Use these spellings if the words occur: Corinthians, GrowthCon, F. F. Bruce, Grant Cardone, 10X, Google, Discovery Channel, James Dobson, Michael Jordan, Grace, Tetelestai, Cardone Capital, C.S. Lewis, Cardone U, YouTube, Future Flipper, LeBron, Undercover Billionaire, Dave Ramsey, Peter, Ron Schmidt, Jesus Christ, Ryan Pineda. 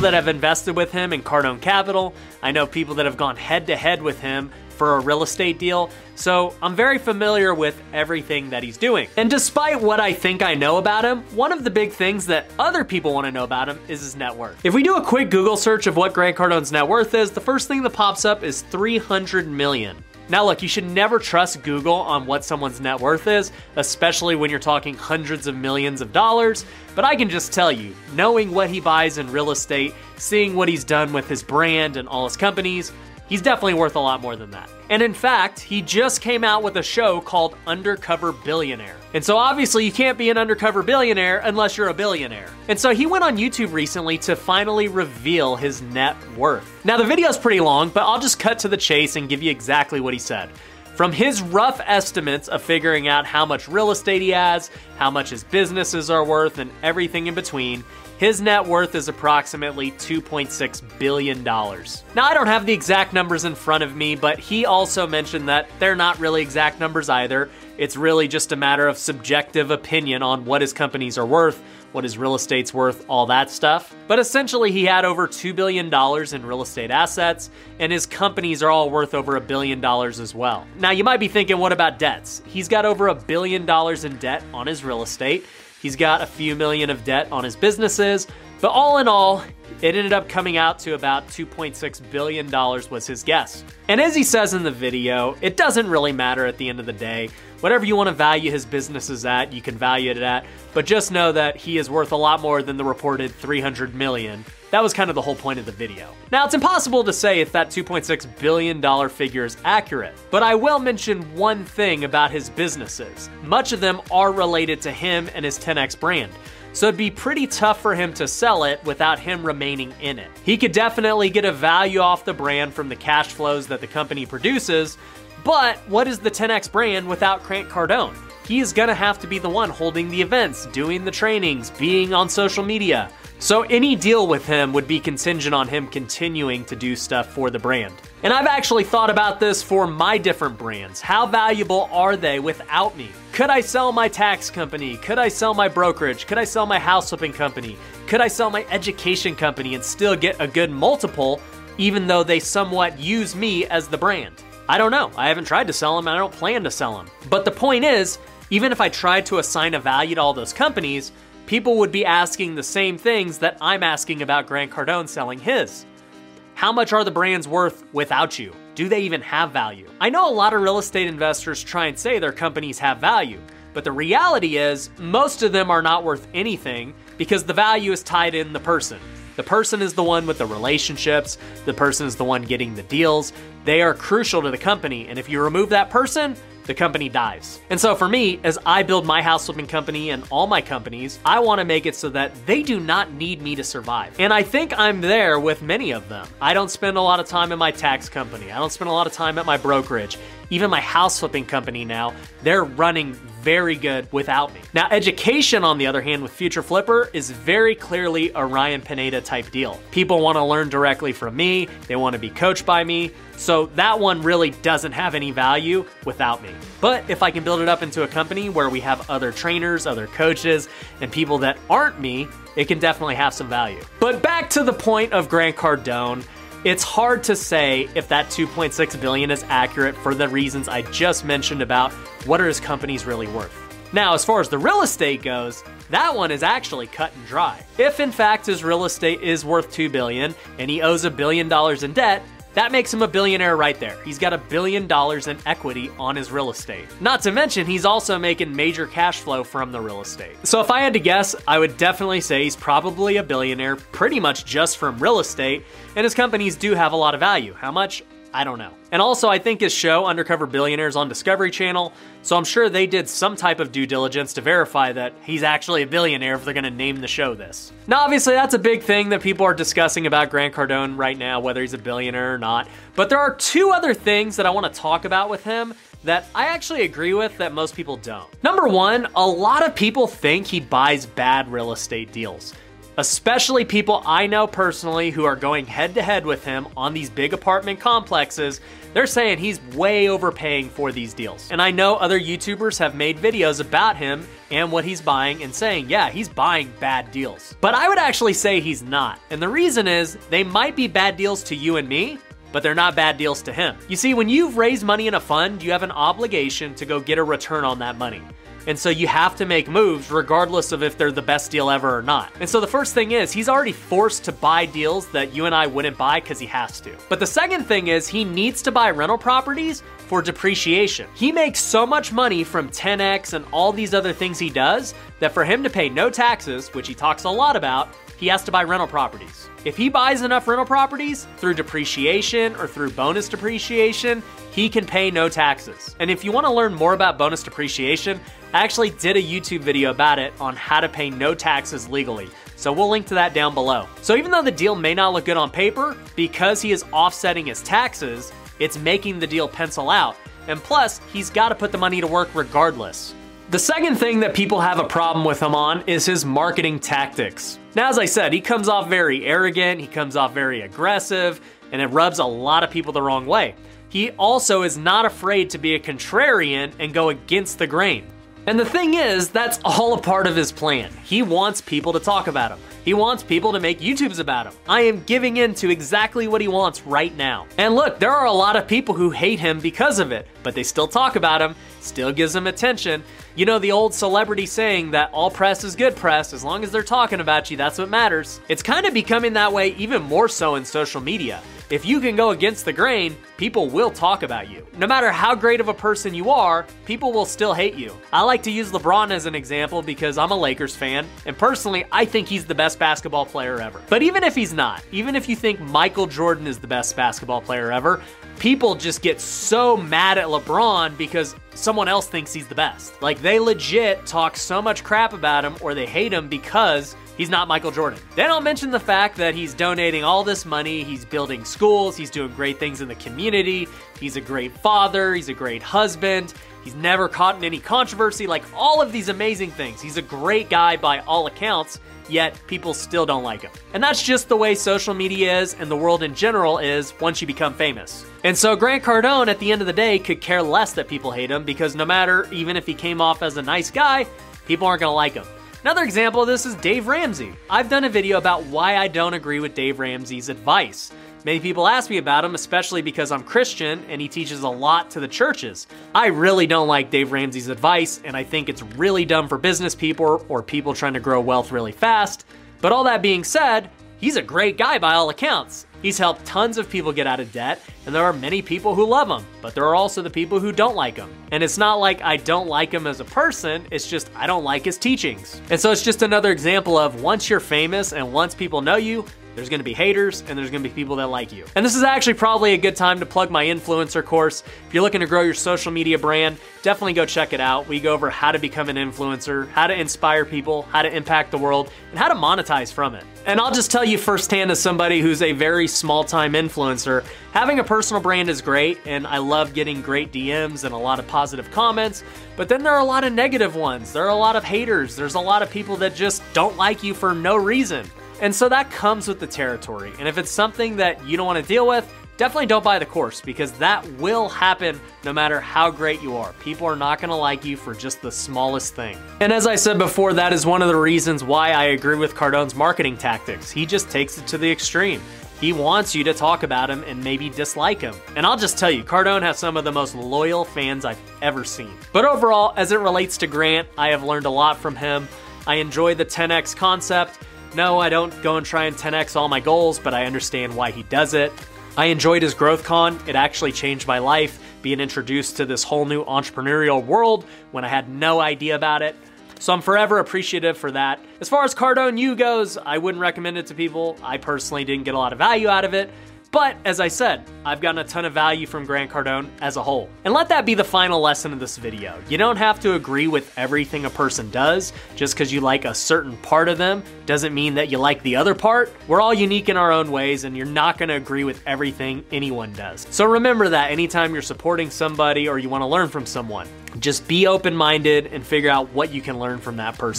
people that have invested with him in Cardone Capital. I know people that have gone head-to-head with him for a real estate deal. So I'm very familiar with everything that he's doing. And despite what I think I know about him, one of the big things that other people want to know about him is his net worth. If we do a quick Google search of what Grant Cardone's net worth is, the first thing that pops up is $300 million. Now look, you should never trust Google on what someone's net worth is, especially when you're talking hundreds of millions of dollars. But I can just tell you, knowing what he buys in real estate, seeing what he's done with his brand and all his companies, he's definitely worth a lot more than that. And in fact, he just came out with a show called Undercover Billionaire. And so obviously you can't be an undercover billionaire unless you're a billionaire. And so he went on YouTube recently to finally reveal his net worth. Now the video's pretty long, but I'll just cut to the chase and give you exactly what he said. From his rough estimates of figuring out how much real estate he has, how much his businesses are worth, and everything in between, his net worth is approximately $2.6 billion. Now, I don't have the exact numbers in front of me, but he also mentioned that they're not really exact numbers either. It's really just a matter of subjective opinion on what his companies are worth, what his real estate's worth, all that stuff. But essentially, he had over $2 billion in real estate assets, and his companies are all worth over $1 billion as well. Now, you might be thinking, what about debts? He's got over $1 billion in debt on his real estate. He's got a few million of debt on his businesses, but all in all, it ended up coming out to about $2.6 billion was his guess. And as he says in the video, it doesn't really matter at the end of the day. Whatever you want to value his businesses at, you can value it at, but just know that he is worth a lot more than the reported $300 million. That was kind of the whole point of the video. Now, it's impossible to say if that $2.6 billion figure is accurate, but I will mention one thing about his businesses. Much of them are related to him and his 10X brand, so it'd be pretty tough for him to sell it without him remaining in it. He could definitely get a value off the brand from the cash flows that the company produces, but what is the 10X brand without Grant Cardone? He is gonna have to be the one holding the events, doing the trainings, being on social media. So any deal with him would be contingent on him continuing to do stuff for the brand. And I've actually thought about this for my different brands. How valuable are they without me? Could I sell my tax company? Could I sell my brokerage? Could I sell my house flipping company? Could I sell my education company and still get a good multiple, even though they somewhat use me as the brand? I don't know. I haven't tried to sell them, and I don't plan to sell them. But the point is, even if I tried to assign a value to all those companies, people would be asking the same things that I'm asking about Grant Cardone selling his. How much are the brands worth without you? Do they even have value? I know a lot of real estate investors try and say their companies have value, but the reality is most of them are not worth anything because the value is tied in the person. The person is the one with the relationships. The person is the one getting the deals. They are crucial to the company, and if you remove that person, the company dies. And so for me, as I build my house flipping company and all my companies, I want to make it so that they do not need me to survive. And I think I'm there with many of them. I don't spend a lot of time in my tax company. I don't spend a lot of time at my brokerage. Even my house flipping company now, they're running very good without me. Now, education, on the other hand, with Future Flipper is very clearly a Ryan Pineda type deal. People want to learn directly from me. They want to be coached by me. So that one really doesn't have any value without me. But if I can build it up into a company where we have other trainers, other coaches, and people that aren't me, it can definitely have some value. But back to the point of Grant Cardone, it's hard to say if that $2.6 billion is accurate for the reasons I just mentioned about what are his companies really worth. Now, as far as the real estate goes, that one is actually cut and dry. If in fact his real estate is worth $2 billion and he owes $1 billion in debt, that makes him a billionaire right there. He's got $1 billion in equity on his real estate. Not to mention, he's also making major cash flow from the real estate. So if I had to guess, I would definitely say he's probably a billionaire pretty much just from real estate, and his companies do have a lot of value. How much? I don't know. And also, I think his show, Undercover Billionaire, is on Discovery Channel, so I'm sure they did some type of due diligence to verify that he's actually a billionaire if they're gonna name the show this. Now, obviously, that's a big thing that people are discussing about Grant Cardone right now, whether he's a billionaire or not. But there are two other things that I wanna talk about with him that I actually agree with that most people don't. Number one, a lot of people think he buys bad real estate deals. especially people I know personally who are going head to head with him on these big apartment complexes. They're saying he's way overpaying for these deals. And I know other YouTubers have made videos about him and what he's buying and saying, yeah, he's buying bad deals. But I would actually say he's not. And the reason is they might be bad deals to you and me, but they're not bad deals to him. You see, when you've raised money in a fund, you have an obligation to go get a return on that money. And so you have to make moves regardless of if they're the best deal ever or not. And so the first thing is he's already forced to buy deals that you and I wouldn't buy because he has to. But the second thing is he needs to buy rental properties for depreciation. He makes so much money from 10X and all these other things he does that for him to pay no taxes, which he talks a lot about, he has to buy rental properties. If he buys enough rental properties through depreciation or through bonus depreciation, he can pay no taxes. And if you want to learn more about bonus depreciation, I actually did a YouTube video about it on how to pay no taxes legally. So we'll link to that down below. So even though the deal may not look good on paper, because he is offsetting his taxes, it's making the deal pencil out. And plus, he's got to put the money to work regardless. The second thing that people have a problem with him on is his marketing tactics. Now, as I said, he comes off very arrogant, he comes off very aggressive, and it rubs a lot of people the wrong way. He also is not afraid to be a contrarian and go against the grain. And the thing is, that's all a part of his plan. He wants people to talk about him. He wants people to make YouTubes about him. I am giving in to exactly what he wants right now. And look, there are a lot of people who hate him because of it, but they still talk about him, still gives him attention. You know, the old celebrity saying that all press is good press, as long as they're talking about you, that's what matters. It's kind of becoming that way even more so in social media. If you can go against the grain, people will talk about you. No matter how great of a person you are, people will still hate you. I like to use LeBron as an example because I'm a Lakers fan, and personally, I think he's the best basketball player ever. But even if he's not, even if you think Michael Jordan is the best basketball player ever, people just get so mad at LeBron because someone else thinks he's the best. Like, they legit talk so much crap about him or they hate him because he's not Michael Jordan. Then I'll mention the fact that he's donating all this money, he's building schools, he's doing great things in the community, he's a great father, he's a great husband, he's never caught in any controversy, like all of these amazing things. He's a great guy by all accounts, yet people still don't like him. And that's just the way social media is and the world in general is once you become famous. And so Grant Cardone, at the end of the day, could care less that people hate him because no matter, even if he came off as a nice guy, people aren't gonna like him. Another example of this is Dave Ramsey. I've done a video about why I don't agree with Dave Ramsey's advice. Many people ask me about him, especially because I'm Christian and he teaches a lot to the churches. I really don't like Dave Ramsey's advice, and I think it's really dumb for business people or people trying to grow wealth really fast. But all that being said, he's a great guy by all accounts. He's helped tons of people get out of debt, and there are many people who love him, but there are also the people who don't like him. And it's not like I don't like him as a person, it's just I don't like his teachings. And so it's just another example of once you're famous and once people know you, there's gonna be haters and there's gonna be people that like you. And this is actually probably a good time to plug my influencer course. If you're looking to grow your social media brand, definitely go check it out. We go over how to become an influencer, how to inspire people, how to impact the world, and how to monetize from it. And I'll just tell you firsthand, as somebody who's a very small-time influencer, having a personal brand is great, and I love getting great DMs and a lot of positive comments, but then there are a lot of negative ones. There are a lot of haters. There's a lot of people that just don't like you for no reason. And so that comes with the territory. And if it's something that you don't want to deal with, definitely don't buy the course, because that will happen no matter how great you are. People are not gonna like you for just the smallest thing. And as I said before, that is one of the reasons why I agree with Cardone's marketing tactics. He just takes it to the extreme. He wants you to talk about him and maybe dislike him. And I'll just tell you, Cardone has some of the most loyal fans I've ever seen. But overall, as it relates to Grant, I have learned a lot from him. I enjoy the 10X concept. No, I don't go and try and 10X all my goals, but I understand why he does it. I enjoyed his GrowthCon. It actually changed my life, being introduced to this whole new entrepreneurial world when I had no idea about it. So I'm forever appreciative for that. As far as Cardone U goes, I wouldn't recommend it to people. I personally didn't get a lot of value out of it. But as I said, I've gotten a ton of value from Grant Cardone as a whole. And let that be the final lesson of this video. You don't have to agree with everything a person does. Just because you like a certain part of them doesn't mean that you like the other part. We're all unique in our own ways, and you're not gonna agree with everything anyone does. So remember that anytime you're supporting somebody or you wanna learn from someone, just be open-minded and figure out what you can learn from that person.